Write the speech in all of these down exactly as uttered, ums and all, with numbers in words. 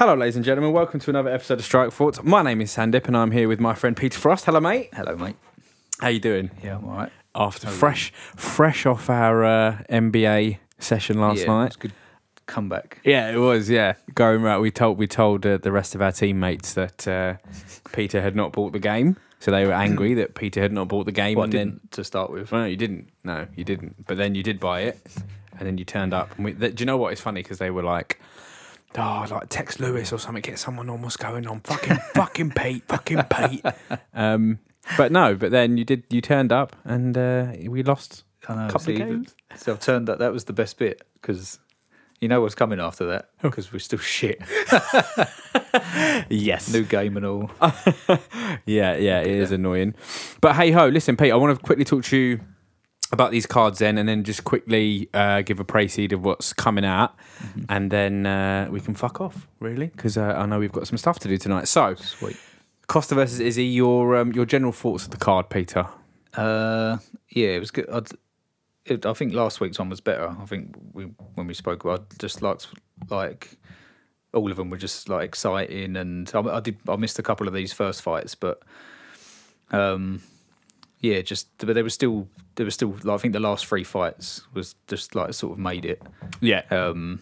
Hello, ladies and gentlemen. Welcome to another episode of Strike Thoughts. My name is Sandip, and I'm here with my friend Peter Frost. Hello, mate. Hello, mate. How you doing? Yeah, I'm all right. After How fresh, fresh off our uh, N B A session last yeah, night. It was a good comeback. Yeah, it was. Yeah, going right. We told we told uh, the rest of our teammates that uh, Peter had not bought the game, so they were angry that Peter had not bought the game. Well, and I didn't, then to start with, well, no, you didn't. No, you didn't. But then you did buy it, and then you turned up. And we, th- do you know what? It's funny because they were like, oh, like text Lewis or something, get someone on what's going on. Fucking fucking Pete, fucking Pete. Um, but no, but then you did, you turned up and uh, we lost I know, a couple see, of games. So I've turned up, that was the best bit because you know what's coming after that because oh. we're still shit. Yes. New game and all. yeah, yeah, it yeah. is annoying. But hey ho, listen, Pete, I want to quickly talk to you about these cards then, and then just quickly uh, give a pre-seed of what's coming out, mm-hmm. and then uh, we can fuck off, really, because uh, I know we've got some stuff to do tonight. So, sweet. Costa versus Izzy, your um, your general thoughts of the card, Peter? Uh, yeah, it was good. I'd, it, I think last week's one was better. I think we, when we spoke about it, just liked, like, all of them were just, like, exciting, and I, I, did, I missed a couple of these first fights, but... um. Yeah, just but there was still there was still like, I think the last three fights was just like sort of made it. Yeah. Um,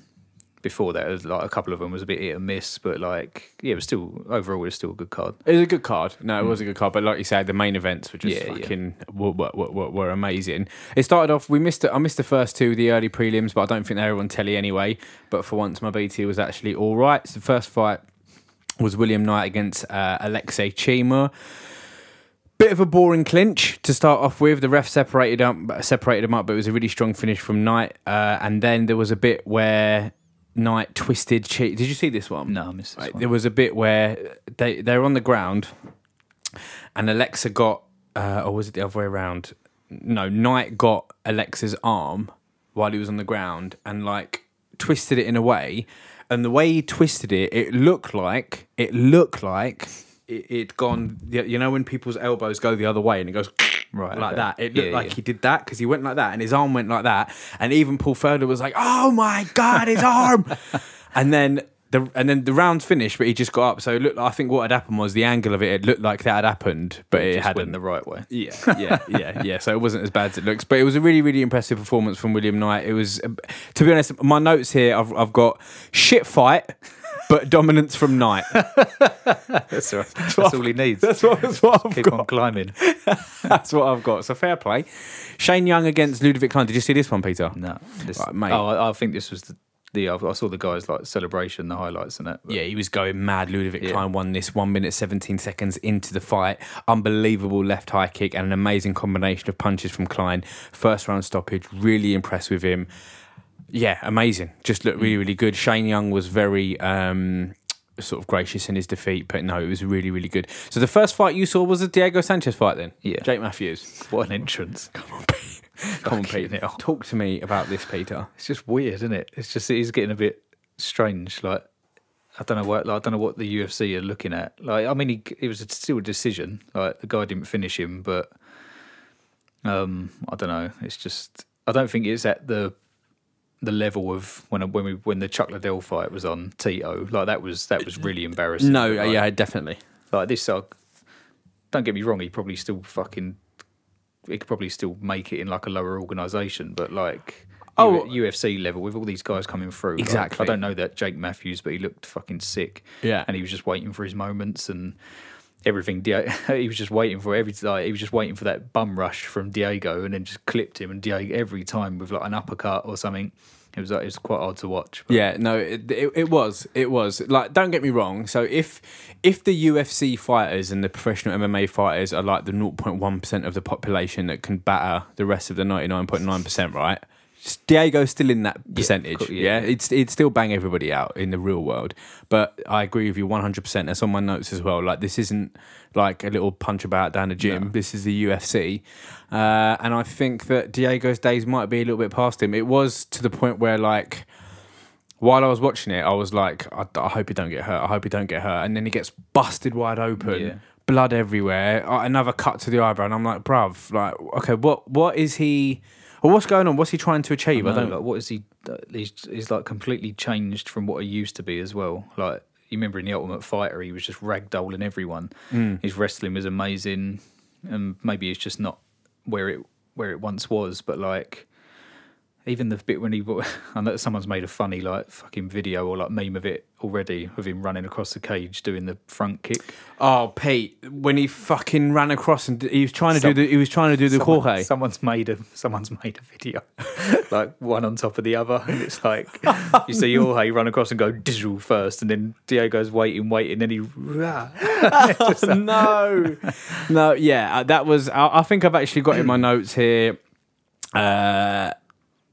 before that, it was like a couple of them was a bit hit and miss, but like yeah, it was still overall it was still a good card. It was a good card. No, it mm. was a good card. But like you said, the main events were just yeah, fucking yeah. Were, were, were, were amazing. It started off. We missed it. I missed the first two, the early prelims, but I don't think they were on telly anyway. But for once, my B T was actually all right. So the first fight was William Knight against uh, Alexei Chima. Bit of a boring clinch to start off with. The ref separated up, separated them up, but it was a really strong finish from Knight. Uh, and then there was a bit where Knight twisted. Che- Did you see this one? No, I missed this right. one. There was a bit where they they're on the ground, and Alexa got, uh, or was it the other way around? No, Knight got Alexa's arm while he was on the ground and like twisted it in a way. And the way he twisted it, it looked like it looked like. It'd gone, you know, when people's elbows go the other way and it goes right, like okay. that. It looked yeah, like yeah. he did that because he went like that and his arm went like that. And even Paul Felder was like, "Oh my God, his arm!" And then the and then the round's finished, but he just got up. So it looked. Like, I think what had happened was the angle of it. It looked like that had happened, but it, it hadn't. Went the right way. Yeah, yeah, yeah, yeah. So it wasn't as bad as it looks, but it was a really, really impressive performance from William Knight. It was, to be honest, my notes here. I've I've got shit fight. But dominance from Knight. That's all, right. that's that's all he needs. That's what, that's what I've keep got. Keep on climbing. That's what I've got. So fair play. Shane Young against Ludovic Klein. Did you see this one, Peter? No. This, right, mate. Oh, I, I think this was the... the I saw the guys like celebration, the highlights and that. But. Yeah, he was going mad. Ludovic yeah. Klein won this one minute seventeen seconds into the fight. Unbelievable left high kick and an amazing combination of punches from Klein. First round stoppage. Really impressed with him. Yeah, amazing. Just looked really, really good. Shane Young was very um, sort of gracious in his defeat, but no, it was really, really good. So the first fight you saw was the Diego Sanchez fight then? Yeah. Jake Matthews. What an entrance. Come on, Pete. Come on, Pete. Talk to me about this, Peter. It's just weird, isn't it? It's just, it is getting a bit strange. Like, I don't know what, like, I don't know what the U F C are looking at. Like, I mean, it was still a decision. Like, the guy didn't finish him, but um, I don't know. It's just, I don't think it's at the... the level of when when we when the Chuck Liddell fight was on Tito, like that was that was really embarrassing. No, like, yeah, definitely. Like this, uh, don't get me wrong, he probably still fucking, he could probably still make it in like a lower organisation, but like oh, U- UFC level with all these guys coming through. Exactly. Like, I don't know that Jake Matthews, but he looked fucking sick. Yeah, and he was just waiting for his moments and. Everything Diego, he was just waiting for every like, he was just waiting for that bum rush from Diego and then just clipped him and Diego every time with like an uppercut or something. It was like, it was quite hard to watch. But. Yeah, no, it, it it was it was like don't get me wrong. So if if the U F C fighters and the professional M M A fighters are like the zero point one percent of the population that can batter the rest of the ninety-nine point nine percent, right? Diego's still in that percentage, yeah, yeah. yeah. It's it'd still bang everybody out in the real world. But I agree with you one hundred percent. That's on my notes as well. Like this isn't like a little punch about down the gym. No. This is the U F C, uh, and I think that Diego's days might be a little bit past him. It was to the point where like. While I was watching it, I was like, I, I hope he don't get hurt. I hope he don't get hurt. And then he gets busted wide open, yeah. blood everywhere, another cut to the eyebrow. And I'm like, bruv, like, okay, what what is he... Or what's going on? What's he trying to achieve? I, know, I don't like, what is he... He's, he's like completely changed from what he used to be as well. Like you remember in The Ultimate Fighter, he was just ragdolling everyone. Mm. His wrestling was amazing, and maybe it's just not where it where it once was. But like, even the bit when he, I know someone's made a funny like fucking video or like meme of it already of him running across the cage doing the front kick. Oh, Pete, when he fucking ran across and he was trying to Some, do the, he was trying to do the someone, Jorge. Someone's made a someone's made a video like one on top of the other, and it's like you see Jorge run across and go dizzle first, and then Diego's waiting, waiting, and then he. Oh, no, no, yeah, that was. I, I think I've actually got in my notes here. Uh,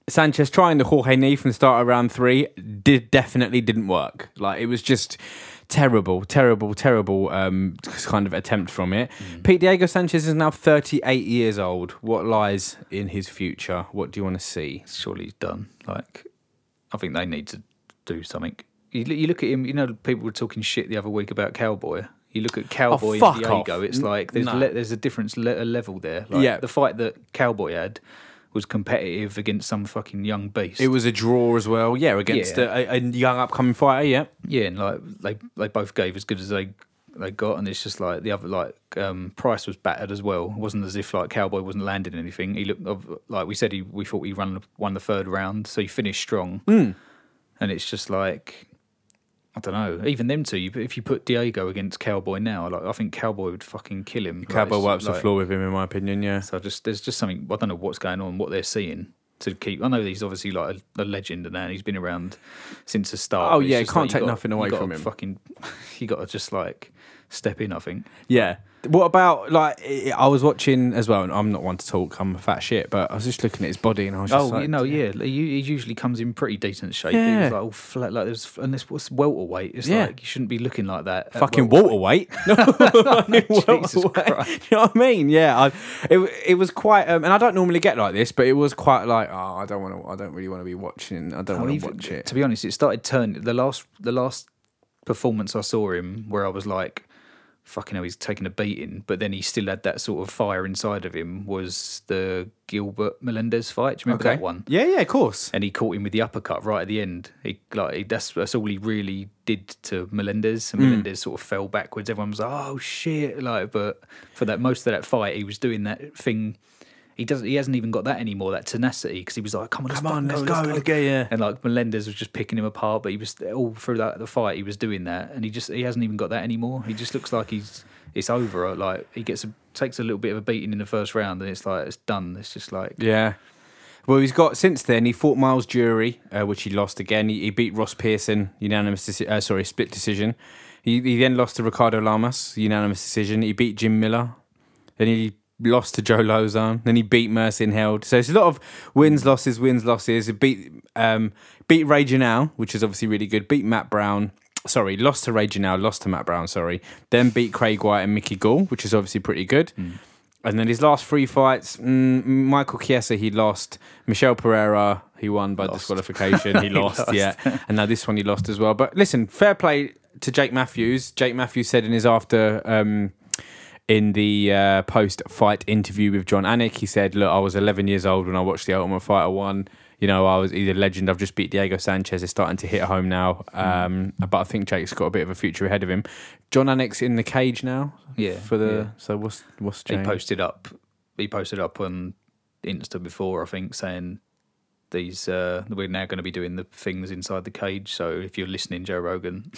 Sanchez trying the Jorge knee from the start of round three did definitely didn't work. Like, it was just terrible, terrible, terrible um, kind of attempt from it. Mm. Pete, Diego Sanchez is now thirty-eight years old. What lies in his future? What do you want to see? Surely he's done. Like, I think they need to do something. You, you look at him, you know, people were talking shit the other week about Cowboy. You look at Cowboy oh, and Diego, off. it's like there's, no. le- there's a difference, le- a level there. Like, yeah. The fight that Cowboy had was competitive against some fucking young beast. It was a draw as well, yeah, against yeah. A, a young upcoming fighter, yeah. Yeah, and like they, they both gave as good as they they got, and it's just like the other, like um, Price was battered as well. It wasn't as if like Cowboy wasn't landing anything. He looked like we said he we thought he run won the third round, so he finished strong. Mm. And it's just like, I don't know, even them two. If you put Diego against Cowboy now, like I think Cowboy would fucking kill him. Cowboy like, wipes like, the floor with him, in my opinion. Yeah. So just there's just something, I don't know what's going on, what they're seeing to keep. I know he's obviously like a, a legend, and he's been around since the start. Oh yeah, you can't like, take got, nothing away from him. Fucking, you got to just like step in, I think. Yeah. What about like I was watching as well, and I'm not one to talk, I'm a fat shit, but I was just looking at his body and I was just oh, like, oh, you know, yeah, yeah. He usually comes in pretty decent shape. Yeah. He was like all flat, like there's, and this was welterweight. It's yeah. like you shouldn't be looking like that. Fucking welterweight. no, no, no, Jesus Christ. You know what I mean? Yeah, I, it it was quite, um, and I don't normally get like this, but it was quite like, oh, I don't want to, I don't really want to be watching, I don't want to watch it. To be honest, it started turning the last the last performance I saw him where I was like, fucking hell, he's taking a beating, but then he still had that sort of fire inside of him, was the Gilbert Melendez fight. Do you remember okay. that one? Yeah, yeah, of course. And he caught him with the uppercut right at the end. He like that's that's all he really did to Melendez, and mm. Melendez sort of fell backwards. Everyone was like, oh shit, like, but for that most of that fight, he was doing that thing. He doesn't. He hasn't even got that anymore, that tenacity, because he was like, "Come on, come on, let's go, let's go, yeah." And like Melendez was just picking him apart, but he was all through that the fight. He was doing that, and he just he hasn't even got that anymore. He just looks like he's it's over. Like he gets a, takes a little bit of a beating in the first round, and it's like it's done. It's just like yeah. Well, he's got since then. He fought Miles Jury, uh, which he lost again. He, he beat Ross Pearson, unanimous deci- uh, sorry split decision. He, he then lost to Ricardo Lamas, unanimous decision. He beat Jim Miller, then he. Lost to Joe Lozon, then he beat Mersin Held. So it's a lot of wins, losses, wins, losses. He beat um, beat Ray Janelle, which is obviously really good. Beat Matt Brown. Sorry, lost to Ray Janelle, lost to Matt Brown, sorry. Then beat Craig White and Mickey Gall, which is obviously pretty good. Mm. And then his last three fights, mm, Michael Chiesa, he lost. Michel Pereira, he won by lost. disqualification. He lost, he lost, yeah. And now this one he lost as well. But listen, fair play to Jake Matthews. Jake Matthews said in his after... Um, In the uh, post-fight interview with John Anik, he said, look, I was eleven years old when I watched The Ultimate Fighter one. You know, I was either a legend. I've just beat Diego Sanchez. It's starting to hit home now. Um, but I think Jake's got a bit of a future ahead of him. John Anik's in the cage now. Yeah. For the yeah. So what's, what's Jake? He posted up, he posted up on Insta before, I think, saying... These uh, we're now going to be doing the things inside the cage. So if you're listening, Joe Rogan,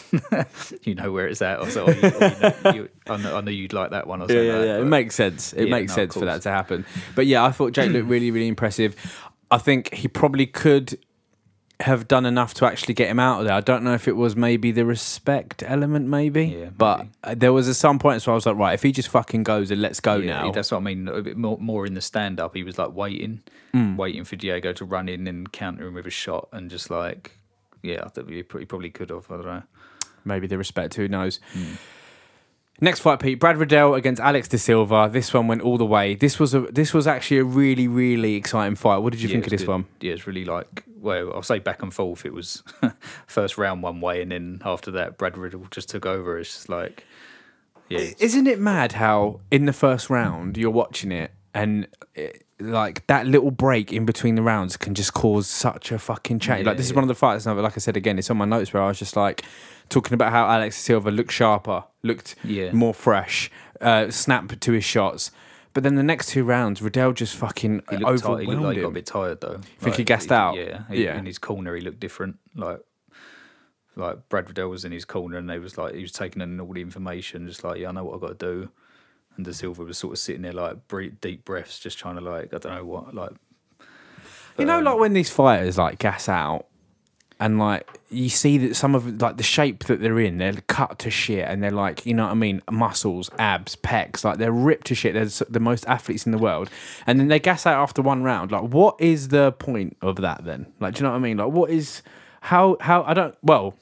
you know where it's at. Or so, or you, or you know, you, I, know, I know you'd like that one. Or yeah, yeah, like, yeah. It makes sense. It yeah, makes no, sense for that to happen. But yeah, I thought Jake looked really, really impressive. I think he probably could have done enough to actually get him out of there. I don't know if it was maybe the respect element, maybe. Yeah, but maybe. There was at some point where I was like, right, if he just fucking goes and let's go yeah, now. That's what I mean. A bit more, more in the stand-up, he was like waiting, mm. waiting for Diego to run in and counter him with a shot and just like, yeah, I think he probably could have, I don't know. Maybe the respect, who knows. Mm. Next fight, Pete. Brad Riddell against Alex da Silva. This one went all the way. This was a this was actually a really, really exciting fight. What did you yeah, think of this good. one? Yeah, it's really like, well, I'll say back and forth. It was first round one way, and then after that, Brad Riddell just took over. It's just like, yeah. Isn't it mad how in the first round you're watching it And it, like that little break in between the rounds can just cause such a fucking change. Yeah, like this yeah. is one of the fights now, but like I said again, it's on my notes where I was just like talking about how Alex da Silva looked sharper, looked yeah. more fresh, uh, snapped to his shots. But then the next two rounds, Riddell just fucking he overwhelmed tired. He looked like him. He got a bit tired though. I think like, he gassed he, out. Yeah, he, yeah. In his corner, he looked different. Like, like Brad Riddell was in his corner, and they was like he was taking in all the information, just like yeah, I know what I got to do. And da Silva was sort of sitting there like breathe, deep breaths, just trying to like, I don't know what, like... You know, um, like when these fighters like gas out and like you see that some of like the shape that they're in, they're cut to shit and they're like, you know what I mean, muscles, abs, pecs, like they're ripped to shit. They're the most athletes in the world. And then they gas out after one round. Like what is the point of that then? Like, do you know what I mean? Like what is, how, how, I don't, well...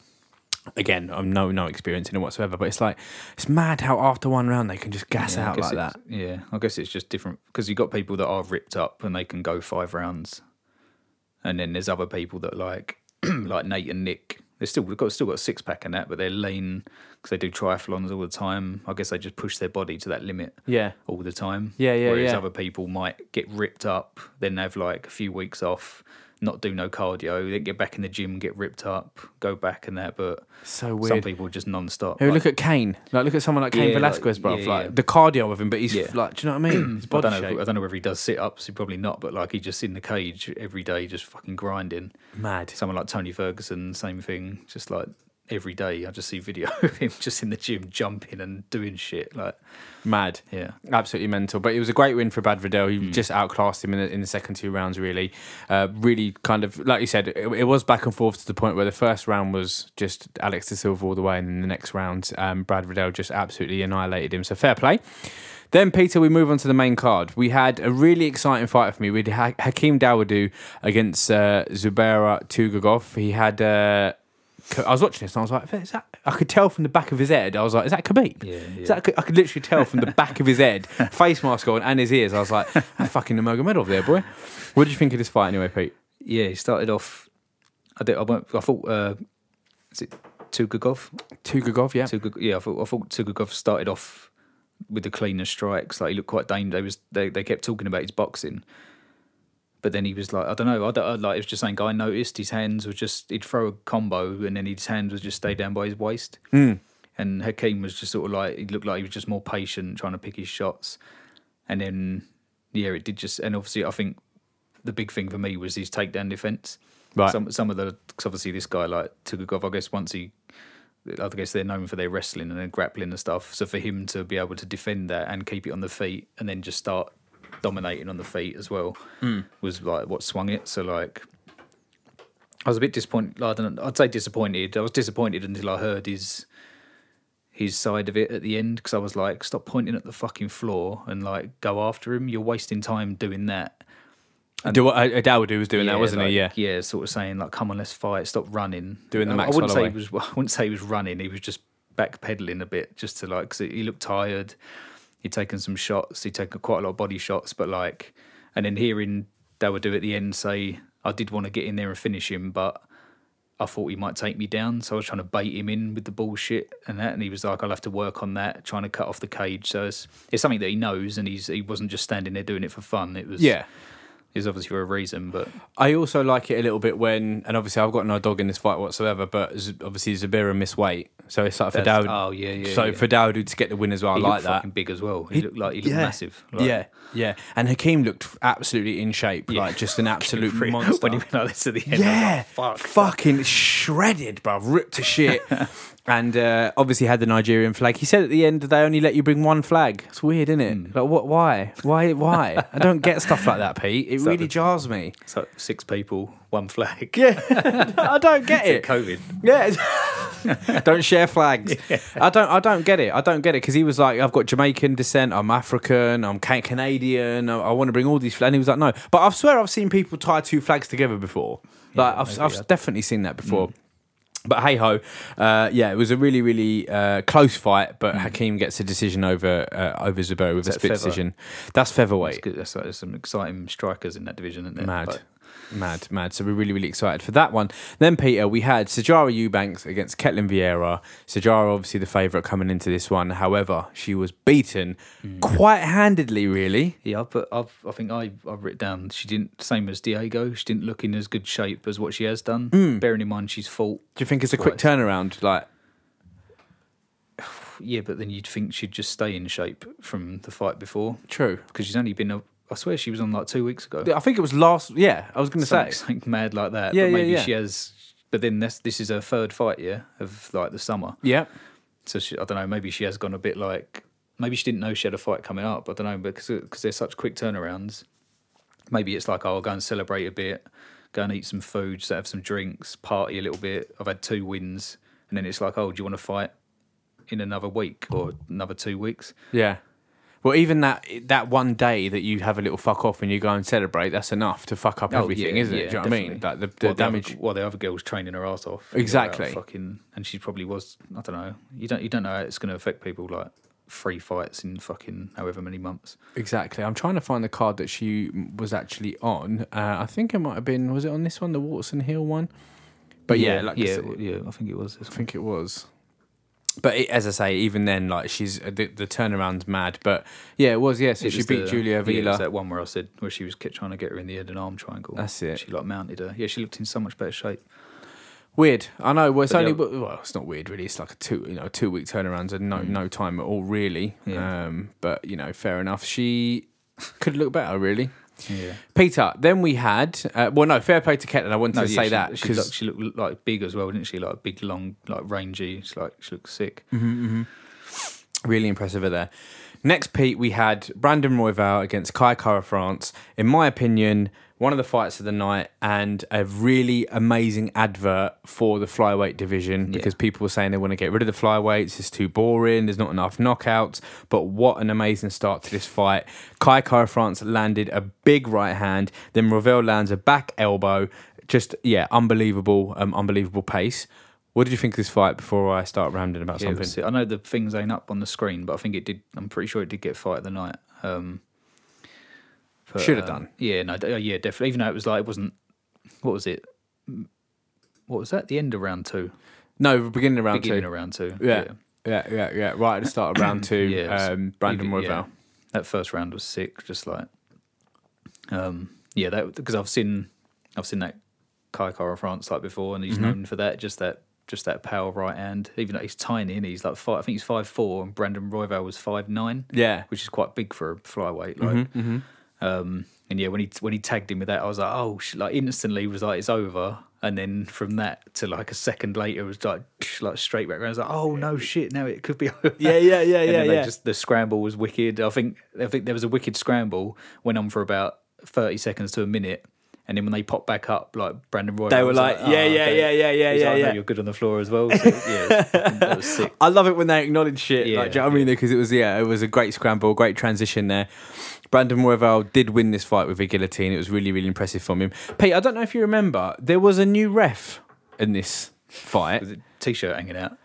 Again, I'm no no experience in it whatsoever, but it's like it's mad how after one round they can just gas yeah, out like that. Yeah, I guess it's just different because you got people that are ripped up and they can go five rounds, and then there's other people that like like Nate and Nick. They still we've got still got a six pack and that, but they're lean because they do triathlons all the time. I guess they just push their body to that limit. Yeah, all the time. Yeah, yeah. Whereas yeah. other people might get ripped up, then have like a few weeks off. Not do no cardio, then get back in the gym, get ripped up, go back and that, but so weird. Some people just non-stop. Hey, like, look at Cain. Like, look at someone like Cain yeah, Velasquez, like, bro. Yeah, like yeah. the cardio of him, but he's yeah. like, do you know what I mean? His body I don't know, shape. I don't know whether he does sit-ups, he probably not, but like he's just in the cage every day, just fucking grinding. Mad. Someone like Tony Ferguson, same thing, just like every day. I just see video of him just in the gym jumping and doing shit, like mad. Yeah, absolutely mental. But it was a great win for Brad Riddell. He mm. just outclassed him in the, in the second two rounds, really. Uh, really kind of, like you said, it, it was back and forth to the point where the first round was just Alex da Silva all the way, and then the next round, um, Brad Riddell just absolutely annihilated him. So fair play. Then, Peter, we move on to the main card. We had a really exciting fight for me. We had ha- Hakim Dawodu against uh, Zubaira Tukhugov. He had... Uh, I was watching this and I was like, is that? I could tell from the back of his head. I was like, is that Khabib? Yeah, yeah. Is that, I could literally tell from the back of his head, face mask on and his ears. I was like, I'm fucking Nurmagomedov there, boy. What did you think of this fight anyway, Pete? Yeah, he started off, I, did, I, went, I thought, uh, is it Tukhugov? Tukhugov, yeah. Tukhugov, yeah, I thought, I thought Tukhugov started off with the cleaner strikes. Like, he looked quite dangerous. They, was, they, they kept talking about his boxing. But then he was like, I don't know, I don't, like it was just saying, I noticed his hands were just, he'd throw a combo and then his hands would just stay down by his waist. Mm. And Hakim was just sort of like, he looked like he was just more patient, trying to pick his shots. And then, yeah, it did just, and obviously I think the big thing for me was his takedown defence. Right. Some some of the, because obviously this guy like Tukhugov, I guess once he, I guess they're known for their wrestling and their grappling and stuff. So for him to be able to defend that and keep it on the feet and then just start dominating on the feet as well mm. was like what swung it. So like I was a bit disappointed. I don't know, I'd say disappointed. I was disappointed until I heard his his side of it at the end because I was like, stop pointing at the fucking floor and like go after him. You're wasting time doing that. And do what Dawodu was doing yeah, that, wasn't like, he? Yeah, yeah, sort of saying like, come on, let's fight. Stop running. Doing the I, Max I wouldn't Holloway. Say he was. I wouldn't say he was running. He was just backpedaling a bit just to like because he looked tired. He'd taken some shots. He'd taken quite a lot of body shots, but like, and then hearing Dawodu at the end say, I did want to get in there and finish him, but I thought he might take me down. So I was trying to bait him in with the bullshit and that. And he was like, I'll have to work on that, trying to cut off the cage. So it's, it's something that he knows and he's he wasn't just standing there doing it for fun. It was, yeah. Is obviously for a reason, but I also like it a little bit when, and obviously I've got no dog in this fight whatsoever, but obviously Zubaira missed weight, so it's like for Dawodu. Oh yeah, yeah. So yeah. for Dawodu to get the win as well, he I like that. Fucking big as well. He, he looked like he looked yeah. massive. Like, yeah, yeah. And Hakim looked absolutely in shape, yeah. like just an absolute monster. When he went like this at the end, yeah, like, fuck, fucking shredded, bro, ripped to shit. And uh, obviously had the Nigerian flag. He said at the end that they only let you bring one flag. It's weird, isn't it? Mm. Like, what? Why? Why? Why? I don't get stuff like that, Pete. It it's really like the, jars me. It's like six people, one flag. Yeah, no, I don't get it. It's COVID. Yeah, don't share flags. Yeah. I don't. I don't get it. I don't get it because he was like, I've got Jamaican descent. I'm African. I'm Canadian. I, I want to bring all these flags. And he was like, no. But I swear I've seen people tie two flags together before. Like yeah, I've, I've definitely seen that before. Mm. But hey-ho, uh, yeah, it was a really, really uh, close fight, but mm. Hakim gets a decision over uh, over Zubaira with a split feather? decision. That's featherweight. That's, that's, that's some exciting strikers in that division, isn't there? Mad. Like, Mad, mad. So we're really, really excited for that one. Then, Peter, we had Sajara Eubanks against Ketlin Vieira. Sajara, obviously the favourite coming into this one. However, she was beaten mm. quite handedly, really. Yeah, but I've, I think I, I've written down, she didn't, same as Diego, she didn't look in as good shape as what she has done. Mm. Bearing in mind she's fought. Do you think it's twice. a quick turnaround? Like, yeah, but then you'd think she'd just stay in shape from the fight before. True. Because she's only been... a I swear she was on like two weeks ago. I think it was last... Yeah, I was going to say. Something mad like that. Yeah, but maybe yeah, yeah. she has... But then this, this is her third fight, yeah, of like the summer. Yeah. So she, I don't know, maybe she has gone a bit like... Maybe she didn't know she had a fight coming up. I don't know, because because they're such quick turnarounds. Maybe it's like, oh, I'll go and celebrate a bit, go and eat some food, so have some drinks, party a little bit. I've had two wins. And then it's like, oh, do you want to fight in another week or another two weeks? Yeah. Well, even that that one day that you have a little fuck off and you go and celebrate, that's enough to fuck up oh, everything, yeah, isn't yeah, it? Do you know what I mean? Like the, the well, damage. The other, well, the other girl's training her ass off. Exactly. Fucking, and she probably was. I don't know. You don't you don't know how it's going to affect people. Like three fights in fucking however many months. Exactly. I'm trying to find the card that she was actually on. Uh, I think it might have been. Was it on this one, the Waterson Hill one? But yeah, yeah, like yeah, it, yeah. I think it was. I think it was. But it, as I say, even then, like she's the, the turnaround's mad. But yeah, it was yeah. So she beat the, Julia Avila. Yeah, it was that one where I said where she was trying to get her in the head and arm triangle. That's it. She like mounted her. Yeah, she looked in so much better shape. Weird, I know. Well, it's but only other, well, it's not weird really. It's like a two, you know, two week turnarounds and no mm. no time at all really. Yeah. Um, but you know, fair enough. She could look better really. Yeah. Peter, then we had uh, well no fair play to Ketlin. I wanted no, to yeah, say she, that she looked, she looked like big as well, didn't she? Like big long, like rangy. It's like she looked sick. Mm-hmm, mm-hmm. Really impressive her there. Next, Pete, we had Brandon Royval against Kai Kara France. In my opinion, one of the fights of the night and a really amazing advert for the flyweight division because yeah. people were saying they want to get rid of the flyweights. It's too boring. There's not enough knockouts. But what an amazing start to this fight. Kai Kara France landed a big right hand. Then Royval lands a back elbow. Just, yeah, unbelievable, um, unbelievable pace. What did you think of this fight before I start rambling about yeah, something? I know the things ain't up on the screen, but I think it did. I'm pretty sure it did get fight of the night. Um But, Should have um, done. Yeah, no, yeah, definitely. Even though it was like, it wasn't, what was it? What was that? The end of round two? No, beginning of round beginning two. Beginning of round two. Yeah, yeah, yeah, yeah. yeah. Right at the start of round two, yeah, um, Brandon Royval. Yeah. That first round was sick, just like, um, yeah, that because I've seen, I've seen that Kai Kara France like before, and he's mm-hmm. known for that, just that just that power right hand. Even though he's tiny and he's like five, I think he's five foot four, and Brandon Royval was five nine, yeah, which is quite big for a flyweight, like. Mm-hmm, mm-hmm. Um, and yeah, when he when he tagged him with that, I was like, oh, like instantly was like, it's over. And then from that to like a second later, it was like, like straight back around. I was like, oh no, shit, now it could be over. Yeah, yeah, yeah, and yeah. Then they yeah. Just the scramble was wicked. I think I think there was a wicked scramble. Went on for about thirty seconds to a minute. And then when they popped back up, like Brandon Royval, they were like, like, yeah, oh, yeah, okay. yeah, yeah, yeah, He's yeah, like, yeah. No, you're good on the floor as well. So, yeah, that was sick. I love it when they acknowledge shit. Yeah, like, do you know what I mean? Because it was, yeah, it was a great scramble, great transition there. Brandon Royval did win this fight with a guillotine. It was really, really impressive from him. Pete, I don't know if you remember, there was a new ref in this fight. With a t-shirt hanging out.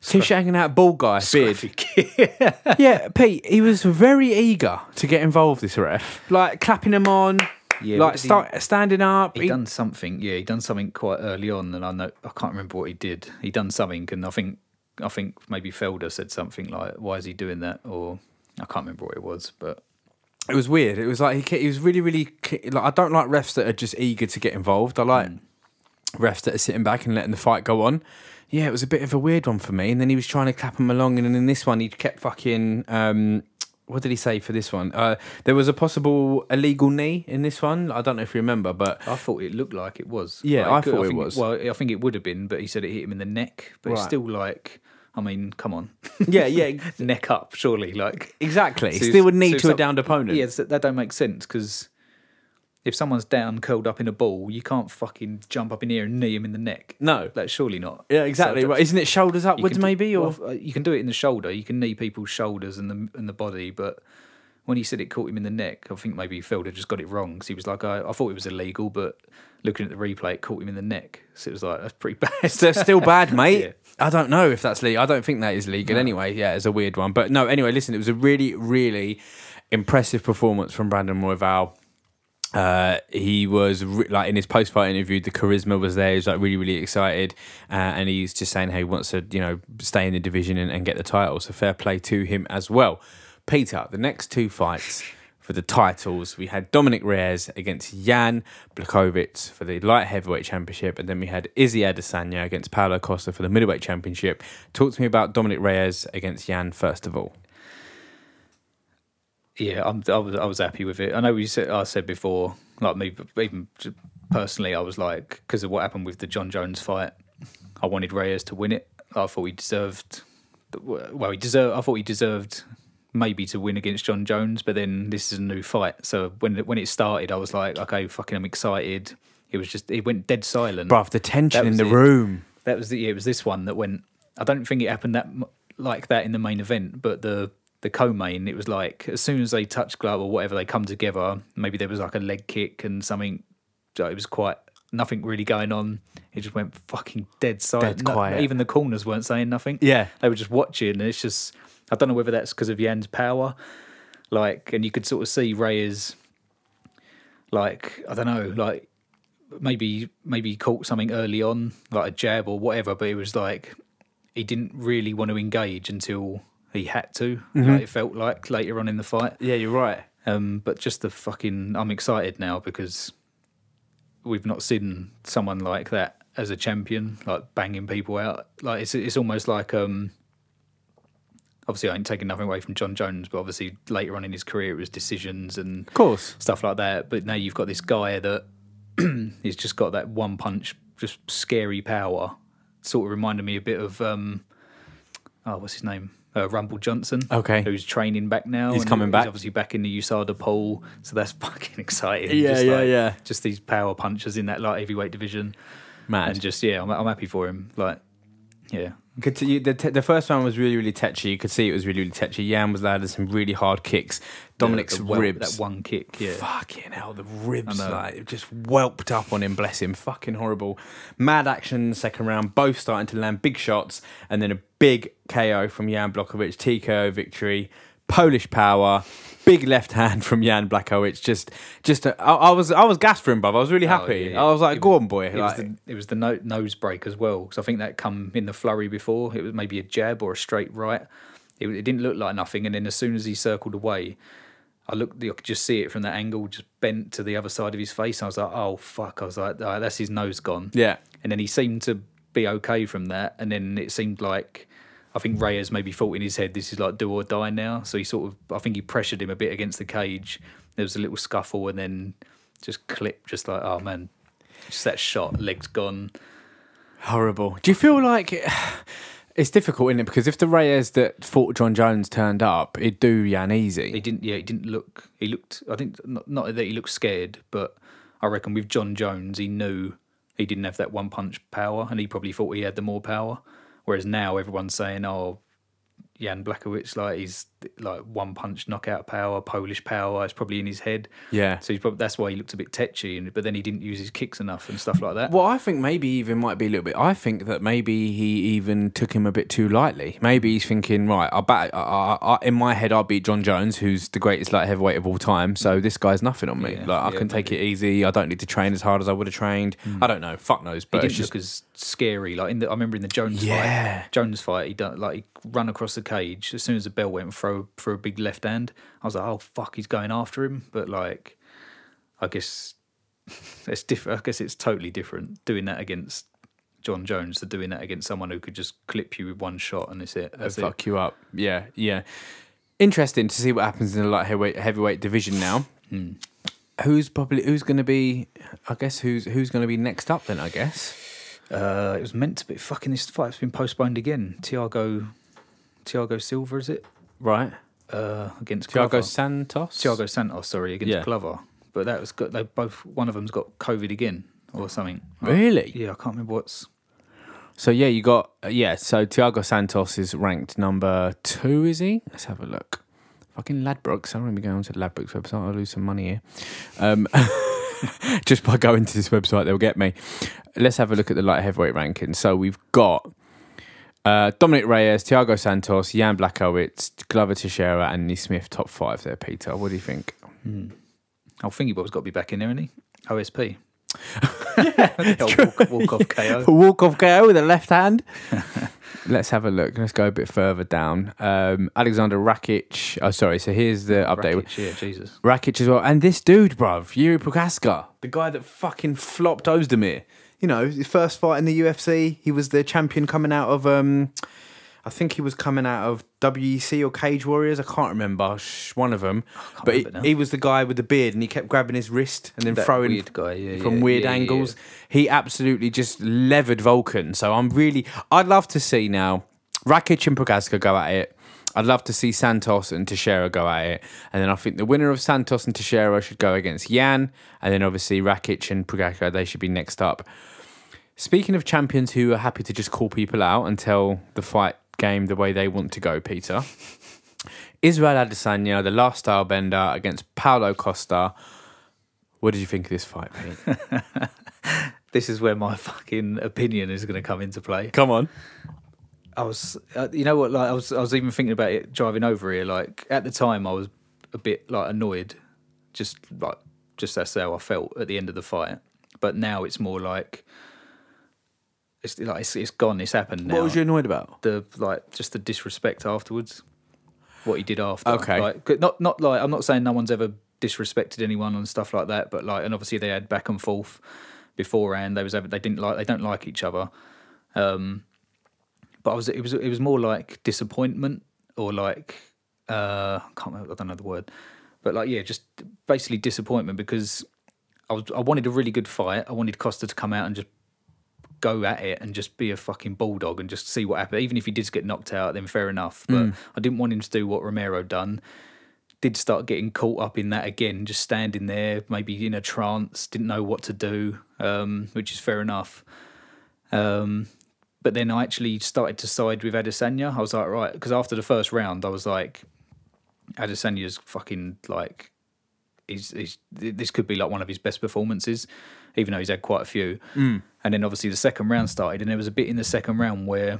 T-shirt Scruff- hanging out, bald guy, Scruffy beard. yeah. yeah, Pete, he was very eager to get involved, this ref. Like, clapping him on. Yeah, like start, he, standing up. He, he done something. Yeah, he done something quite early on, and I know I can't remember what he did. He done something, and I think I think maybe Felder said something like, "Why is he doing that?" Or I can't remember what it was, but it was weird. It was like he, he was really, really. Like, I don't like refs that are just eager to get involved. I like mm. refs that are sitting back and letting the fight go on. Yeah, it was a bit of a weird one for me. And then he was trying to clap him along, and then in this one he kept fucking. Um, What did he say for this one? Uh, there was a possible illegal knee in this one. I don't know if you remember, but... I thought it looked like it was. Yeah, like, I thought I think, it was. Well, I think it would have been, but he said it hit him in the neck. But right. It's still like... I mean, come on. Yeah, yeah. Neck up, surely. Like Exactly. So still would need so to a downed opponent. Yeah, that don't make sense, because... If someone's down, curled up in a ball, you can't fucking jump up in here and knee him in the neck. No. That's surely not. Yeah, exactly. So right. Isn't it shoulders upwards, do, maybe? Or well, you can do it in the shoulder. You can knee people's shoulders and the and the body. But when he said it caught him in the neck, I think maybe Felder just got it wrong. Because he was like, I, I thought it was illegal, but looking at the replay, it caught him in the neck. So it was like, that's pretty bad. So still bad, mate. Yeah. I don't know if that's legal. I don't think that is legal no. anyway. Yeah, it's a weird one. But no, anyway, listen, it was a really, really impressive performance from Brandon Royval. Uh, he was re- like in his post-fight interview, the charisma was there. He was like really, really excited, uh, and he's just saying how he wants to, you know, stay in the division and, and get the title. So fair play to him as well. Peter, the next two fights for the titles, we had Dominic Reyes against Jan Blachowicz for the light heavyweight championship, and then we had Izzy Adesanya against Paulo Costa for the middleweight championship. Talk to me about Dominic Reyes against Jan first of all. Yeah, I'm, I was I was happy with it. I know we said I said before, like me, even personally, I was like, because of what happened with the John Jones fight, I wanted Reyes to win it. I thought he deserved. Well, he deserved. I thought he deserved maybe to win against John Jones, but then this is a new fight. So when when it started, I was like, okay, fucking, I'm excited. It was just it went dead silent. Bruv, the tension in the room. That was the, yeah, it was this one that went. I don't think it happened that like that in the main event, but the. The co-main, it was like as soon as they touch glove or whatever, they come together. Maybe there was like a leg kick and something. It was quite nothing really going on. It just went fucking dead silent. Dead quiet. No, even the corners weren't saying nothing. Yeah, they were just watching. And it's just I don't know whether that's because of Jan's power, like, and you could sort of see Reyes, like I don't know, like maybe maybe he caught something early on, like a jab or whatever. But it was like he didn't really want to engage until. He had to, mm-hmm. like it felt like, later on in the fight. Yeah, you're right. Um, but just the fucking... I'm excited now because we've not seen someone like that as a champion, like banging people out. Like It's it's almost like... Um, obviously, I ain't taking nothing away from John Jones, but obviously later on in his career it was decisions and of course. Stuff like that. But now you've got this guy that he's just got that one punch, just scary power. Sort of reminded me a bit of... Um, oh, what's his name? Uh, Rumble Johnson, okay, who's training back now. He's coming he's back. He's obviously back in the U S A D A pool, so that's fucking exciting. Yeah, just yeah, like, yeah. Just these power punches in that light heavyweight division. Mad. And just, yeah, I'm, I'm happy for him. Like, yeah. You, the, the first one was really, really tetchy. You could see it was really, really tetchy. Jan was landing some really hard kicks. Dominic's the, the wel- ribs. That one kick, yeah. Fucking hell, the ribs, like, just whelped up on him, bless him. Fucking horrible. Mad action in the second round, both starting to land big shots, and then a big K O from Jan Blachowicz, T K O victory. Polish power, big left hand from Jan Blachowicz. Just, just, a, I, I was, I was gassed for him, bruv. I was really happy. Oh, yeah, yeah. I was like, it "Go was, on, boy!" It like, was the, it was the no, nose break as well, because I think that come in the flurry before. It was maybe a jab or a straight right. It, it didn't look like nothing, and then as soon as he circled away, I looked. I could just see it from that angle, just bent to the other side of his face. And I was like, "Oh fuck!" I was like, oh, "That's his nose gone." Yeah, and then he seemed to be okay from that, and then it seemed like. I think Reyes maybe thought in his head, this is like do or die now. So he sort of, I think he pressured him a bit against the cage. There was a little scuffle and then just clipped, just like, oh man, just that shot, legs gone. Horrible. Do you feel like it, it's difficult, isn't it? Because if the Reyes that fought John Jones turned up, it'd do Jan easy. He didn't, yeah, he didn't look, he looked, I think, not, not that he looked scared, but I reckon with John Jones, he knew he didn't have that one punch power and he probably thought he had the more power. Whereas now everyone's saying, "Oh, Jan Blachowicz, like he's like one punch knockout power, Polish power. It's probably in his head." Yeah. So he's probably, that's why he looked a bit tetchy, and, but then he didn't use his kicks enough and stuff like that. Well, I think maybe even might be a little bit. I think that maybe he even took him a bit too lightly. Maybe he's thinking, right, I bat. I, I, I, in my head, I beat John Jones, who's the greatest light heavyweight of all time. So this guy's nothing on me. Yeah, like I yeah, can take maybe. It easy. I don't need to train as hard as I would have trained. Mm. I don't know. Fuck knows. But he didn't it's just look as scary. Like in the, I remember in the Jones yeah. fight, Jones fight, he done like he run across the cage as soon as the bell went. Throw for a big left hand. I was like, oh fuck, he's going after him. But like, I guess it's different. I guess it's totally different doing that against John Jones to doing that against someone who could just clip you with one shot and that's it. That's it. Fuck you up. Yeah, yeah. Interesting to see what happens in the light heavyweight, heavyweight division now. Mm. Who's probably who's going to be? I guess who's who's going to be next up then? I guess uh, it was meant to be. Fucking this fight's been postponed again. Thiago Thiago Silva, is it? Right, uh, against Thiago Glover. Santos. Thiago Santos, sorry, against yeah. Glover. But that was got they both. One of them's got COVID again or something. Right? Really? Yeah, I can't remember what's. So yeah, you got uh, yeah. So Thiago Santos is ranked number two, is he? Let's have a look. Fucking Ladbrokes. I'm gonna be going onto Ladbrokes website. I'll lose some money here. Um, just by going to this website, they'll get me. Let's have a look at the light heavyweight rankings. So we've got. Uh, Dominic Reyes, Thiago Santos, Jan Blachowicz, Glover Teixeira and Neesmith top five there, Peter. What do you think? Mm. Oh, Thingy Ball's got to be back in there, isn't he? O S P. Yeah. walk, walk off K O. Walk off K O with a left hand. Let's have a look. Let's go a bit further down. Um, Aleksandar Rakić. Oh, sorry. So here's the update. Rakić, yeah, Jesus. Rakić as well. And this dude, bruv, Jiří Procházka, the guy that fucking flopped Ozdemir. You know, his first fight in the U F C, he was the champion coming out of, um, I think he was coming out of W E C or Cage Warriors. I can't remember. One of them. But he, he was the guy with the beard and he kept grabbing his wrist and then that throwing weird guy, yeah, from yeah, weird yeah, angles. Yeah. He absolutely just levered Vulcan. So I'm really, I'd love to see now Rakić and Procházka go at it. I'd love to see Santos and Teixeira go at it. And then I think the winner of Santos and Teixeira should go against Jan. And then obviously Rakić and Procházka, they should be next up. Speaking of champions who are happy to just call people out and tell the fight game the way they want to go, Peter. Israel Adesanya, the last style bender against Paulo Costa. What did you think of this fight, Pete? This is where my fucking opinion is going to come into play. Come on. I was, uh, you know what, like I was, I was even thinking about it driving over here. Like at the time, I was a bit like annoyed. Just like, just that's how I felt at the end of the fight. But now it's more like. It's like it's, it's gone. It's happened now. What was you annoyed about? The like, just the disrespect afterwards. What he did after. Okay. Like, not not like I'm not saying no one's ever disrespected anyone and stuff like that, but like, and obviously they had back and forth beforehand. They was they didn't like they don't like each other. Um, but I was it was it was more like disappointment or like uh, I can't remember, I don't know the word, but like yeah, just basically disappointment because I was, I wanted a really good fight. I wanted Costa to come out and just. Go at it and just be a fucking bulldog and just see what happens. Even if he did get knocked out, then fair enough. But mm. I didn't want him to do what Romero done. Did start getting caught up in that again, just standing there, maybe in a trance, didn't know what to do, um, which is fair enough. Um, but then I actually started to side with Adesanya. I was like, right, because after the first round, I was like, Adesanya's fucking like, he's, he's, this could be like one of his best performances, even though he's had quite a few. Mm. And then obviously the second round started, and there was a bit in the second round where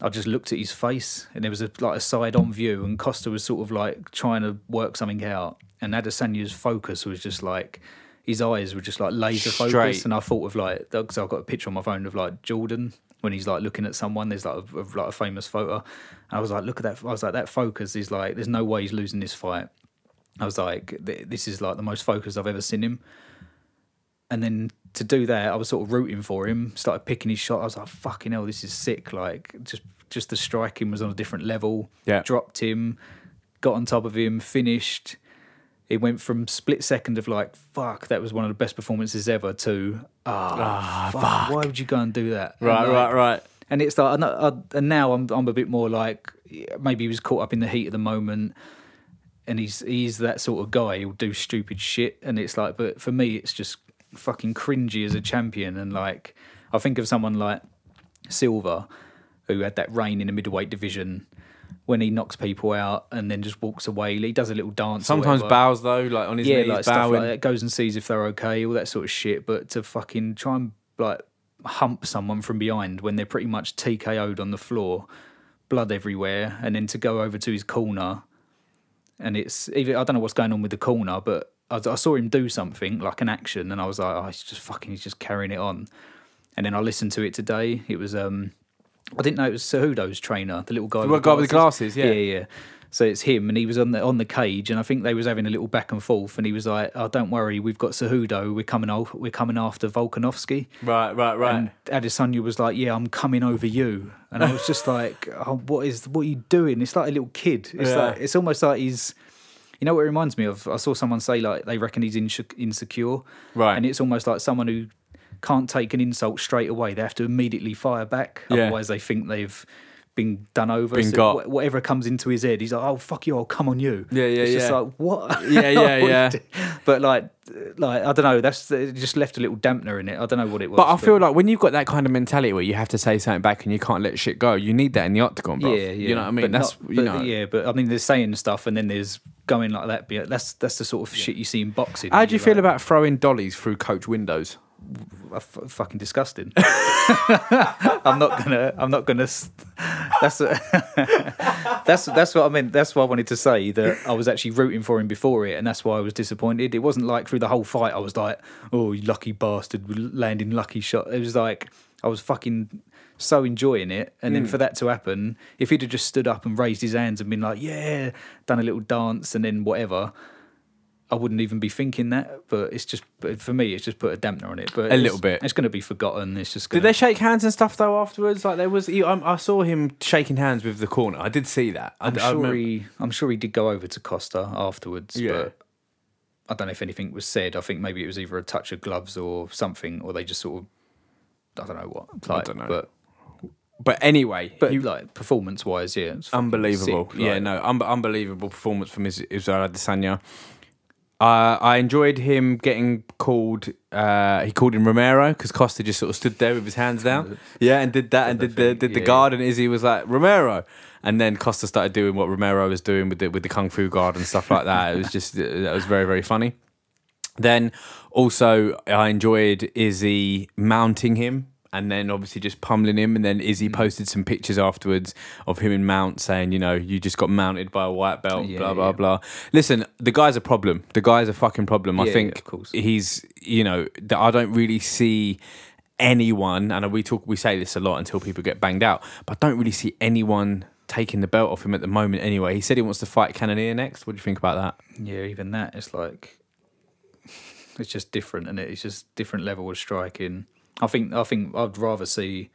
I just looked at his face, and there was a, like a side-on view, and Costa was sort of like trying to work something out, and Adesanya's focus was just like his eyes were just like laser focused, and I thought of like because I've got a picture on my phone of like Jordan when he's like looking at someone. There's like a, like a famous photo, and I was like, look at that. I was like, that focus is like, there's no way he's losing this fight. I was like, this is like the most focused I've ever seen him. And then to do that, I was sort of rooting for him, started picking his shot. I was like, fucking hell, this is sick. Like, just just the striking was on a different level. Yeah. Dropped him, got on top of him, finished. It went from split second of like, fuck, that was one of the best performances ever to, ah, oh, oh, fuck, fuck, why would you go and do that? Right, like, right, right. And it's like, I know, I, and now I'm I'm a bit more like, maybe he was caught up in the heat of the moment. And he's he's that sort of guy. He'll do stupid shit. And it's like, but for me, it's just fucking cringy as a champion. And like, I think of someone like Silva, who had that reign in the middleweight division when he knocks people out and then just walks away. He does a little dance. Sometimes bows though, like on his yeah, knees, like stuff like that. Goes and sees if they're okay, all that sort of shit. But to fucking try and like hump someone from behind when they're pretty much T K O'd on the floor, blood everywhere, and then to go over to his corner. And it's even, I don't know what's going on with the corner, but I, I saw him do something like an action, and I was like, "Oh, he's just fucking, he's just carrying it on." And then I listened to it today. It was, um, I didn't know it was Cejudo's trainer, the little guy, the with, guy with the glasses. Yeah, yeah, yeah. So it's him, and he was on the on the cage, and I think they was having a little back and forth, and he was like, "Oh, don't worry, we've got Cejudo. We're coming, off, we're coming after Volkanovski." Right, right, right. And Adesanya was like, "Yeah, I'm coming over you," and I was just like, "Oh, what is? What are you doing?" It's like a little kid. It's yeah. like it's almost like he's, you know, what it reminds me of. I saw someone say like they reckon he's insecure, right? And it's almost like someone who can't take an insult straight away. They have to immediately fire back, yeah. Otherwise they think they've. Been done over, been so got. Whatever comes into his head, he's like, "Oh fuck you, I'll come on you." Yeah, yeah, it's yeah. It's just like what? Yeah, yeah, yeah. But like, like I don't know. That's it just left a little dampener in it. I don't know what it was. But I feel but... like when you've got that kind of mentality where you have to say something back and you can't let shit go, you need that in the octagon, bro. Yeah, yeah. You know what I mean? But that's not, you know. But, yeah, but I mean, there's saying stuff and then there's going like that. That's that's the sort of yeah. shit you see in boxing. How do you feel like... about throwing dollies through coach windows? f- fucking disgusting. I'm not gonna. I'm not gonna. That's a, that's that's what I meant. That's what I wanted to say. That I was actually rooting for him before it, and that's why I was disappointed. It wasn't like through the whole fight I was like, "Oh, you lucky bastard, landing lucky shot." It was like I was fucking so enjoying it, and then mm. for that to happen, if he'd have just stood up and raised his hands and been like, "Yeah," done a little dance, and then whatever. I wouldn't even be thinking that, but it's just, for me, it's just put a dampener on it. But a little bit. It's going to be forgotten. It's just. Gonna... Did they shake hands and stuff though afterwards? Like there was, I saw him shaking hands with the corner. I did see that. I'm I, sure I he, I'm sure he did go over to Costa afterwards. Yeah. But I don't know if anything was said. I think maybe it was either a touch of gloves or something, or they just sort of, I don't know what. Like, I don't know. But But anyway, but he, like performance-wise, yeah, it's unbelievable. Sick, like, yeah, no, un- unbelievable performance from Israel Adesanya. Uh, I enjoyed him getting called, uh, he called him Romero because Costa just sort of stood there with his hands down. Yeah, and did that and did the did the yeah, guard, yeah. And Izzy was like, Romero. And then Costa started doing what Romero was doing with the, with the Kung Fu guard and stuff like that. It was just, that was very, very funny. Then also I enjoyed Izzy mounting him. And then obviously just pummeling him. And then Izzy posted some pictures afterwards of him in mount saying, you know, you just got mounted by a white belt, yeah, blah, blah, yeah. blah. Listen, the guy's a problem. The guy's a fucking problem. Yeah, I think yeah, of course. He's, you know, I don't really see anyone, and we talk, we say this a lot until people get banged out, but I don't really see anyone taking the belt off him at the moment anyway. He said he wants to fight Cannonier next. What do you think about that? Yeah, even that, it's like, it's just different, isn't it? It's just different level of striking. I think I think I'd rather see.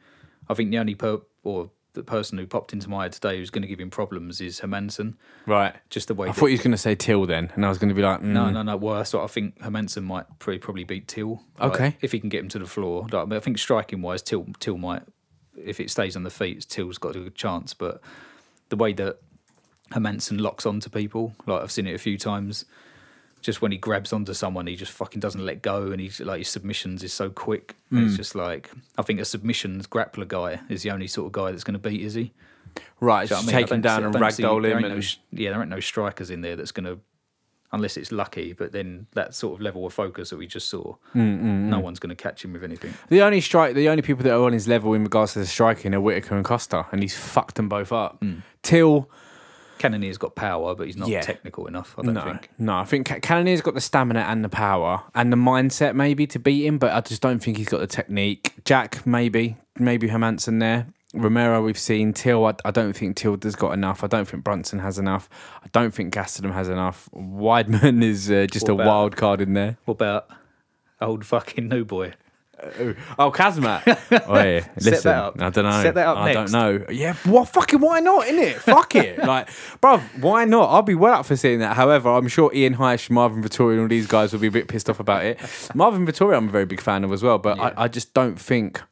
I think the only per, or the person who popped into my head today who's going to give him problems is Hermanson. Right, just the way. I that, thought he was going to say Till then, and I was going to be like, mm. no, no, no. Well, that's what I think. Hermanson might probably probably beat Till. Like, okay, if he can get him to the floor. Like, I think striking wise, Till Till might. If it stays on the feet, Till's got a good chance. But the way that Hermanson locks onto people, like I've seen it a few times. Just when he grabs onto someone, he just fucking doesn't let go, and he's like his submissions is so quick. Mm. It's just like I think a submissions grappler guy is the only sort of guy that's going to beat Izzy. Right, just you know I mean? Take him down see, and ragdoll see, him. And... No, yeah, there ain't no strikers in there that's going to, unless it's lucky. But then that sort of level of focus that we just saw, mm, mm, no mm. one's going to catch him with anything. The only strike, the only people that are on his level in regards to the striking are Whitaker and Costa, and he's fucked them both up mm. till. Cannonier's got power, but he's not yeah. technical enough, I don't no, think. No, I think Cannonier's got the stamina and the power and the mindset maybe to beat him, but I just don't think he's got the technique. Jack, maybe. Maybe Hermanson there. Romero, we've seen. Till, I, I don't think Tilda's got enough. I don't think Brunson has enough. I don't think Gastelum has enough. Weidman is uh, just about, a wild card in there. What about old fucking new boy? Uh, oh, Kazmat. Oh, yeah. Listen, set that up. I don't know. Set that up I next. don't know. Yeah, well, fucking why not, innit? Fuck it. Like, bruv, why not? I'll be well up for seeing that. However, I'm sure Ian Heish, Marvin Vettori, and all these guys will be a bit pissed off about it. Marvin Vettori, I'm a very big fan of as well, but yeah. I, I just don't think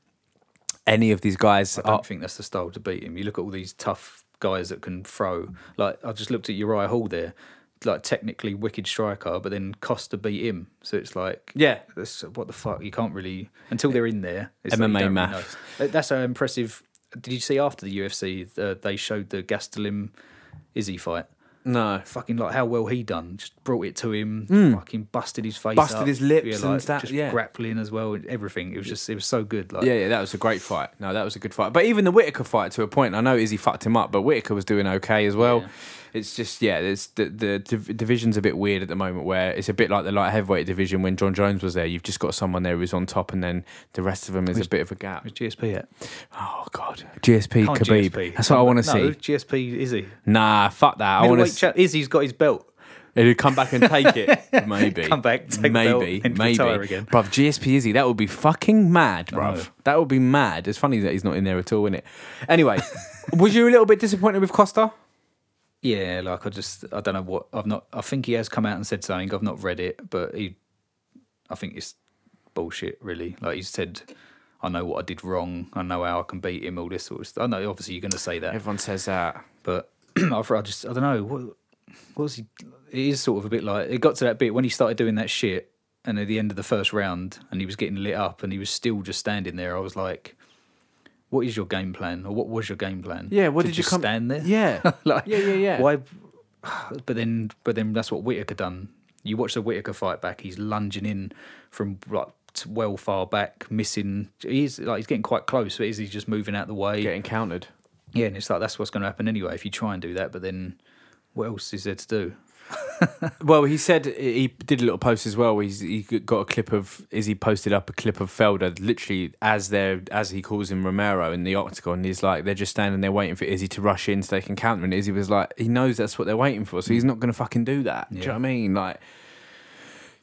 any of these guys... I don't are... think that's the style to beat him. You look at all these tough guys that can throw. Like, I just looked at Uriah Hall there. Like technically wicked striker, but then Costa beat him, so it's like yeah, that's, what the fuck? You can't really until they're in there. It's M M A like math. Really that's how impressive. Did you see after the U F C uh, they showed the Gastelum Izzy fight? No, fucking like how well he done. Just brought it to him. Mm. Fucking busted his face, busted up. his lips, yeah, like, and that. Just yeah. grappling as well. Everything. It was just it was so good. Like yeah, yeah, that was a great fight. No, that was a good fight. But even the Whitaker fight to a point. I know Izzy fucked him up, but Whitaker was doing okay as well. Yeah. It's just, yeah, it's the, the division's a bit weird at the moment where it's a bit like the light heavyweight division when John Jones was there. You've just got someone there who's on top and then the rest of them is where's, a bit of a gap. Where's G S P at? Oh, God. G S P, can't Khabib. G S P. That's what I want to no, see. No, G S P, Izzy. Nah, fuck that. I want to. Izzy's got his belt. He'll come back and take it. Maybe. Come back, take maybe, the belt, maybe. Retire again. Bruv, G S P Izzy, that would be fucking mad, bruv. That would be mad. It's funny that he's not in there at all, isn't it? Anyway, was you a little bit disappointed with Costa? Yeah, like I just, I don't know what, I've not, I think he has come out and said something, I've not read it, but he, I think it's bullshit really. Like he said, I know what I did wrong, I know how I can beat him, all this sort of stuff. I know, obviously you're going to say that. Everyone says that. But I just, I don't know, what, what was he, it is sort of a bit like, it got to that bit when he started doing that shit and at the end of the first round and he was getting lit up and he was still just standing there, I was like... What is your game plan, or what was your game plan? Yeah, what did, did you come... stand there? Yeah, like, yeah, yeah, yeah. Why? But then, but then that's what Whitaker done. You watch the Whitaker fight back; he's lunging in from like looked well far back, missing. He's like he's getting quite close, but is he just moving out of the way, getting countered? Yeah, and it's like that's what's going to happen anyway if you try and do that. But then, what else is there to do? Well, he said he did a little post as well. Where he's, he got a clip of Izzy posted up a clip of Felder, literally as they're as he calls him Romero in the octagon. He's like they're just standing there waiting for Izzy to rush in so they can counter. And Izzy was like, he knows that's what they're waiting for, so he's not going to fucking do that. Yeah. Do you know what I mean? Like,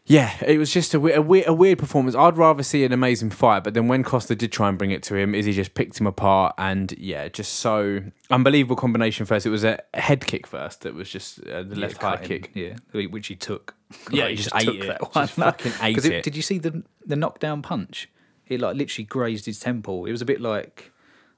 yeah, it was just a weird, a weird, a weird performance. I'd rather see an amazing fight, but then when Costa did try and bring it to him, Izzy just picked him apart, and yeah, just so unbelievable combination first. It was a head kick first that was just uh, the yeah, left high kick, yeah, which he took. Yeah, like, he just, just ate took it. That one. Just fucking ate it. it. Did you see the the knockdown punch? It like literally grazed his temple. It was a bit like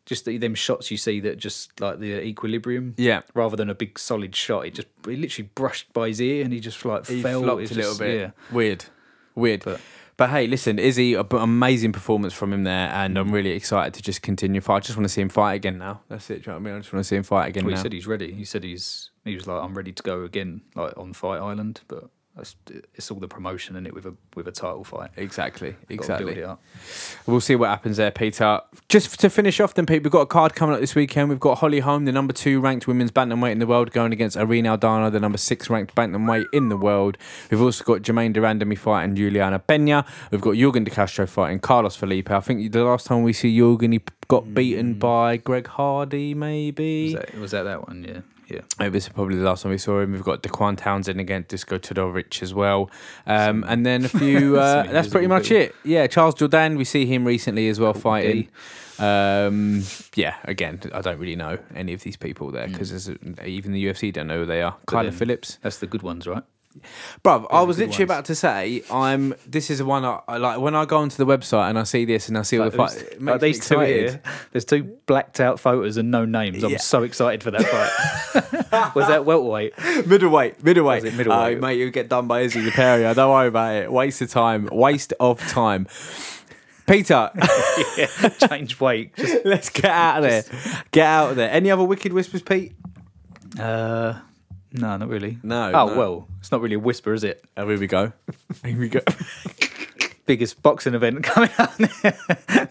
just the, them shots you see that just like the equilibrium, yeah, rather than a big solid shot. It just it literally brushed by his ear, and he just like he fell flopped a just, little bit. Yeah. Weird, weird. But, but hey, listen, Izzy, an amazing performance from him there, and I'm really excited to just continue fight. I just want to see him fight again now. That's it. Do you know what I mean? I just want to see him fight again. Well, now. He said he's ready. He said he's he was like, I'm ready to go again, like on Fight Island, but. It's all the promotion in it with a with a title fight. Exactly, exactly. We'll see what happens there, Peter. Just to finish off then, Pete, we've got a card coming up this weekend. We've got Holly Holm, the number two ranked women's bantamweight in the world, going against Irene Aldana, the number six ranked bantamweight in the world. We've also got Jermaine Durandamy fighting Juliana Pena. We've got Jorgen De Castro fighting Carlos Felipe. I think the last time we see Jorgen, he got beaten mm. by Greg Hardy, maybe. Was that, was that that one, yeah. Yeah, it was probably the last time we saw him. We've got Daquan Townsend against Disco Todorovic as well, um, and then a few. Uh, that's pretty much it. Yeah, Charles Jourdain, we see him recently as well fighting. Um, yeah, again, I don't really know any of these people there because mm. even the U F C don't know who they are. Kyler Phillips. That's the good ones, right? Bruv, I was literally ones. about to say, I'm. This is the one I, I like. When I go onto the website and I see this and I see all like the fights, it makes like these me excited. Two here, there's two blacked out photos and no names. Yeah. I'm so excited for that fight. Was that welterweight? Middleweight, middleweight. Was it middleweight? Oh, mate, you'll get done by Izzy Leperia. Don't worry about it. Waste of time. Waste of time. Peter, yeah, change weight. Just, let's get out of just, there. Get out of there. Any other wicked whispers, Pete? Uh. No, not really. No. Oh, no. Well, it's not really a whisper, is it? Oh, here we go. Here we go. Biggest boxing event coming up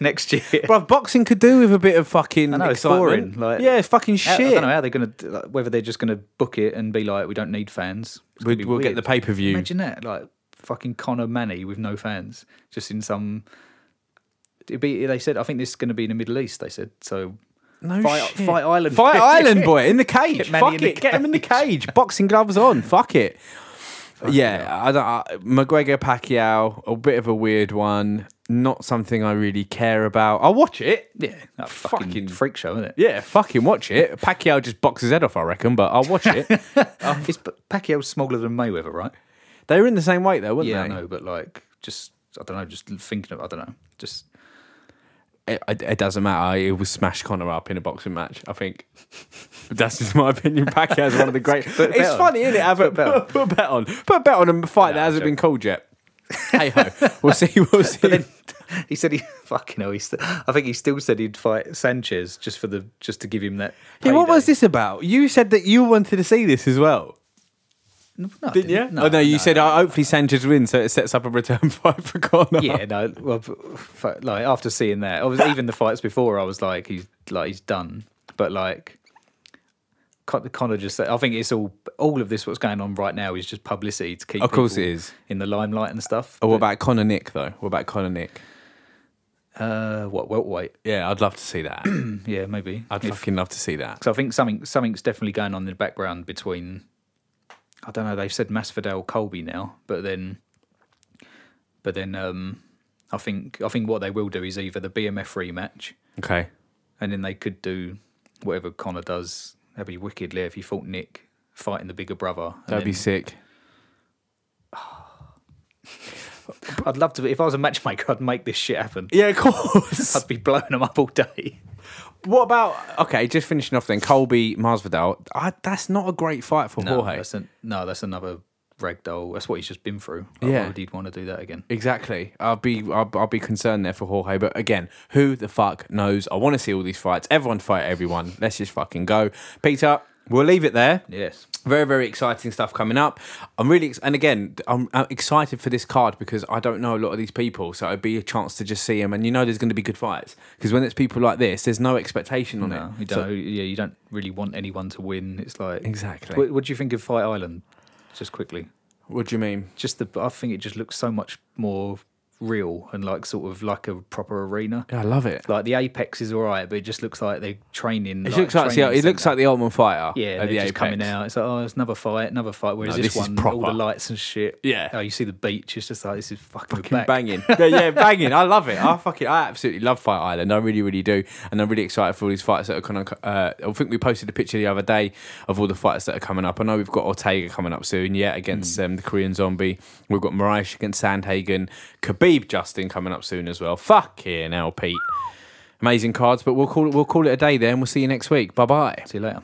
next year. Bruv, boxing could do with a bit of fucking I know, exploring. It's boring. Like, yeah, it's fucking shit. I don't know how they're going to, like, whether they're just going to book it and be like, we don't need fans. We'll weird. get the pay-per-view. Imagine that, like fucking Conor Manny with no fans, just in some, it'd be, they said, I think this is going to be in the Middle East, they said, so... No Fight, shit. Fight Island. Fight Island, boy. In the cage. Get Fuck it. Cage. Get him in the cage. Boxing gloves on. Fuck it. Fuck yeah. I don't, I, McGregor Pacquiao, a bit of a weird one. Not something I really care about. I'll watch it. Yeah. That fucking, fucking freak show, isn't it? Yeah, fucking watch it. Pacquiao just boxes his head off, I reckon, but I'll watch it. um, it's, Pacquiao's smaller than Mayweather, right? They were in the same weight, though, weren't yeah, they? Yeah, I know, but like, just, I don't know, just thinking of, I don't know, just... It, it doesn't matter. It will smash Conor up in a boxing match, I think. That's just my opinion. Pacquiao's one of the great. It's bet funny, on. Isn't it? Have put, put, put a bet on. Put a bet on a fight no, that hasn't joking. been called yet. Hey ho, we'll see. We'll see. Then, he said he fucking hell. He st- I think he still said he'd fight Sanchez just for the just to give him that. Yeah, what was this about? You said that you wanted to see this as well. No, didn't, didn't you? No, oh, no, you no, said no, oh, hopefully no. Sanchez wins, so it sets up a return fight for Conor. Yeah, no. Well, like after seeing that, I was, even the fights before, I was like, he's like he's done. But like, Conor just said, I think it's all all of this what's going on right now is just publicity to keep. Of course, it is in the limelight and stuff. Oh, but, what about Conor Nick though? What about Conor Nick? Uh, what welterweight? Yeah, I'd love to see that. Yeah, maybe. I'd if, fucking love to see that. Because I think something something's definitely going on in the background between. I don't know. They've said Masvidal Colby now, but then, but then um, I think I think what they will do is either the B M F rematch, okay, and then they could do whatever Conor does. That'd be wicked, Leah, if he fought Nick fighting the bigger brother. That'd then, be sick. Oh, I'd love to. Be, if I was a matchmaker, I'd make this shit happen. Yeah, of course. I'd be blowing them up all day. What about okay? Just finishing off then, Colby Masvidal. I, that's not a great fight for no, Jorge. That's a, no, that's another ragdoll. That's what he's just been through. Like, yeah, why would he want to do that again? Exactly. I'll be, I'll, I'll be concerned there for Jorge. But again, who the fuck knows? I want to see all these fights. Everyone fight everyone. Let's just fucking go, Peter. We'll leave it there. Yes. Very, very exciting stuff coming up. I'm really, ex- and again, I'm, I'm excited for this card because I don't know a lot of these people, so it'd be a chance to just see them, and you know there's going to be good fights because when it's people like this, there's no expectation on no, it. You don't, so, yeah, you don't really want anyone to win. It's like... Exactly. What, what do you think of Fight Island, just quickly? What do you mean? Just the, I think it just looks so much more... real and like sort of like a proper arena. Yeah, I love it. Like the Apex is all right, but it just looks like they're training. It like looks like the, it looks like the Ultimate Fighter. Yeah, they're the just Apex. Coming out. It's like, oh, it's another fight, another fight. Whereas no, this, this one, proper. All the lights and shit. Yeah. Oh, you see the beach. It's just like this is fucking, fucking banging. yeah, yeah, banging. I love it. I fucking, I absolutely love Fight Island. I really, really do. And I'm really excited for all these fights that are kind of. Uh, I think we posted a picture the other day of all the fights that are coming up. I know we've got Ortega coming up soon. Yeah, against mm. um, the Korean Zombie. We've got Moraes against Sandhagen. Khabib. Justin coming up soon as well. Fucking hell, Pete. Amazing cards, but we'll call it we'll call it a day there, and we'll see you next week. Bye bye. See you later.